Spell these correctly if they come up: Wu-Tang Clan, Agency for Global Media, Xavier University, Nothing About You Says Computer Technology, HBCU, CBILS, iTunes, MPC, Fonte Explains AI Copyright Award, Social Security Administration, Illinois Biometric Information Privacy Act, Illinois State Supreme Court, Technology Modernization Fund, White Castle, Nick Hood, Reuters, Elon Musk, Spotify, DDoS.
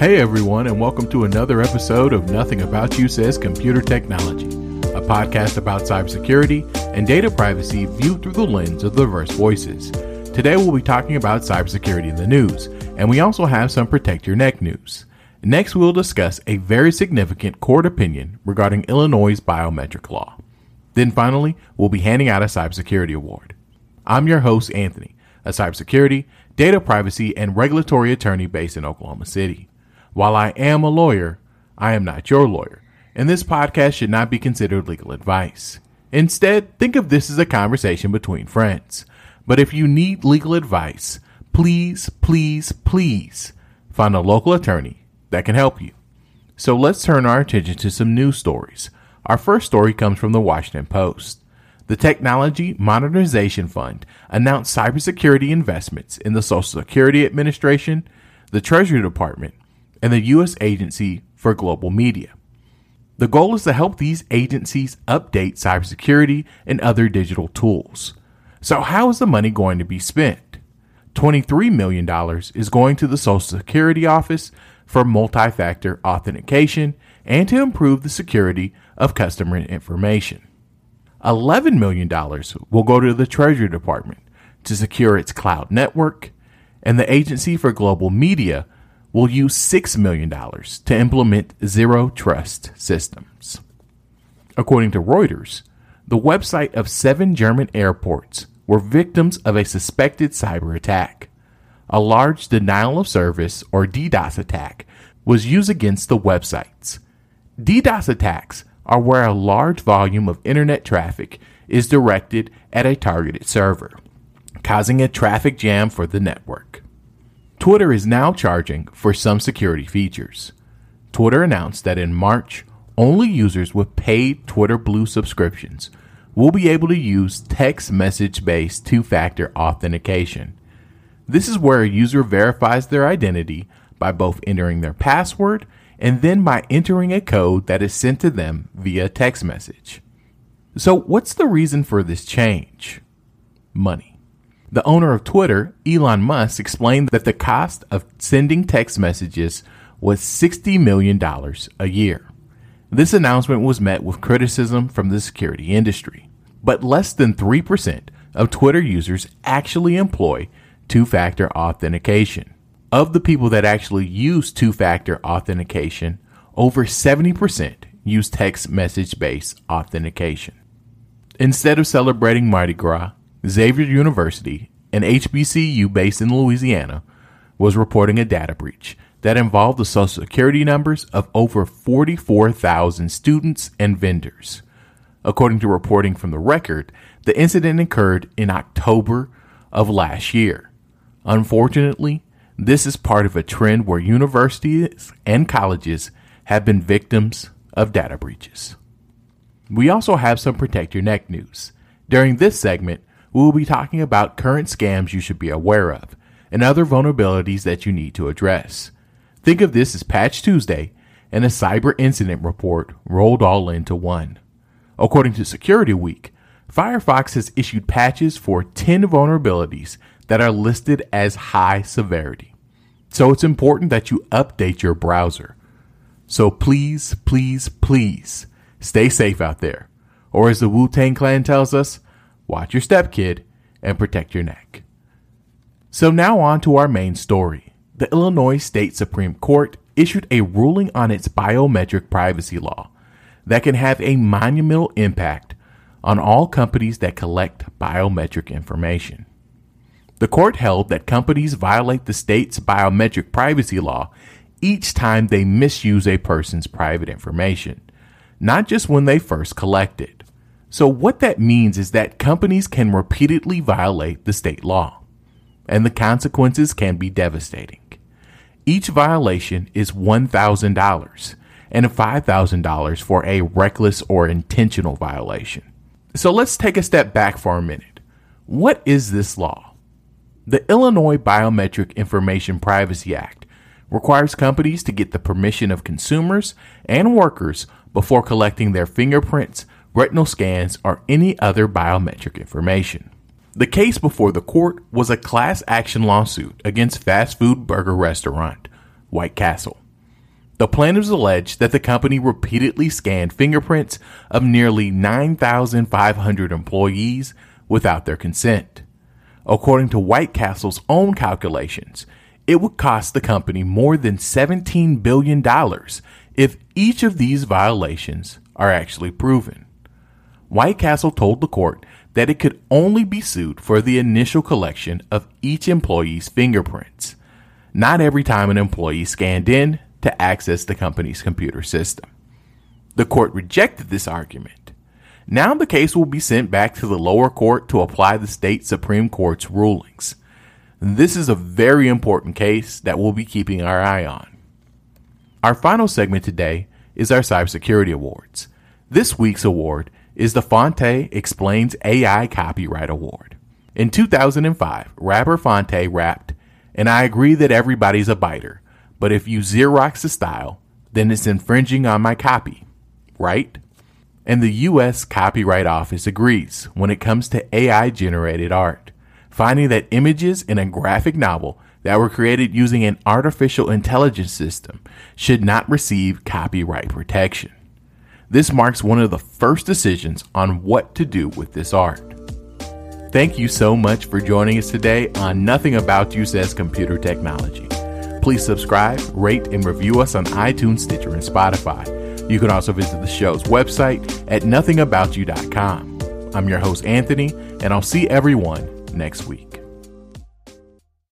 Hey everyone, and welcome to another episode of Nothing About You Says Computer Technology, a podcast about cybersecurity and data privacy viewed through the lens of diverse voices. Today we'll be talking about cybersecurity in the news, and we also have some Protect Your Neck news. Next we'll discuss a very significant court opinion regarding Illinois' biometric law. Then finally, we'll be handing out a cybersecurity award. I'm your host, Anthony, a cybersecurity, data privacy, and regulatory attorney based in Oklahoma City. While I am a lawyer, I am not your lawyer, and this podcast should not be considered legal advice. Instead, think of this as a conversation between friends. But if you need legal advice, please find a local attorney that can help you. So let's turn our attention to some news stories. Our first story comes from the Washington Post. The Technology Modernization Fund announced cybersecurity investments in the Social Security Administration, the Treasury Department, and the U.S. Agency for Global Media. The goal is to help these agencies update cybersecurity and other digital tools. So how is the money going to be spent? $23 million is going to the Social Security Office for multi-factor authentication and to improve the security of customer information. $11 million will go to the Treasury Department to secure its cloud network, and the Agency for Global Media will use $6 million to implement zero trust systems. According to Reuters, the website of 7 German airports were victims of a suspected cyber attack. A large denial of service or DDoS attack was used against the websites. DDoS attacks are where a large volume of internet traffic is directed at a targeted server, causing a traffic jam for the network. Twitter is now charging for some security features. Twitter announced that in March, only users with paid Twitter Blue subscriptions will be able to use text message-based two-factor authentication. This is where a user verifies their identity by both entering their password and then by entering a code that is sent to them via text message. So what's the reason for this change? Money. The owner of Twitter, Elon Musk, explained that the cost of sending text messages was $60 million a year. This announcement was met with criticism from the security industry, but less than 3% of Twitter users actually employ two-factor authentication. Of the people that actually use two-factor authentication, over 70% use text message-based authentication. Instead of celebrating Mardi Gras, Xavier University, an HBCU based in Louisiana, was reporting a data breach that involved the Social Security numbers of over 44,000 students and vendors. According to reporting from The Record, the incident occurred in October of last year. Unfortunately, this is part of a trend where universities and colleges have been victims of data breaches. We also have some Protect Your Neck news. During this segment, we will be talking about current scams you should be aware of and other vulnerabilities that you need to address. Think of this as Patch Tuesday and a cyber incident report rolled all into one. According to Security Week, Firefox has issued patches for 10 vulnerabilities that are listed as high severity. So it's important that you update your browser. So please stay safe out there. Or as the Wu-Tang Clan tells us, watch your step, kid, and protect your neck. So now on to our main story. The Illinois State Supreme Court issued a ruling on its biometric privacy law that can have a monumental impact on all companies that collect biometric information. The court held that companies violate the state's biometric privacy law each time they misuse a person's private information, not just when they first collect it. So what that means is that companies can repeatedly violate the state law, and the consequences can be devastating. Each violation is $1,000 and $5,000 for a reckless or intentional violation. So let's take a step back for a minute. What is this law? The Illinois Biometric Information Privacy Act requires companies to get the permission of consumers and workers before collecting their fingerprints, retinal scans, or any other biometric information. The case before the court was a class action lawsuit against fast food burger restaurant White Castle. The plaintiffs allege that the company repeatedly scanned fingerprints of nearly 9,500 employees without their consent. According to White Castle's own calculations, it would cost the company more than $17 billion if each of these violations are actually proven. White Castle told the court that it could only be sued for the initial collection of each employee's fingerprints, not every time an employee scanned in to access the company's computer system. The court rejected this argument. Now the case will be sent back to the lower court to apply the state Supreme Court's rulings. This is a very important case that we'll be keeping our eye on. Our final segment today is our cybersecurity awards. This week's award is the Fonte Explains AI Copyright Award. In 2005, rapper Fonte rapped, "And I agree that everybody's a biter, but if you Xerox the style, then it's infringing on my copy, right?" And the U.S. Copyright Office agrees when it comes to AI-generated art, finding that images in a graphic novel that were created using an artificial intelligence system should not receive copyright protection. This marks one of the first decisions on what to do with this art. Thank you so much for joining us today on Nothing About You Says Computer Technology. Please subscribe, rate, and review us on iTunes, Stitcher, and Spotify. You can also visit the show's website at nothingaboutyou.com. I'm your host, Anthony, and I'll see everyone next week.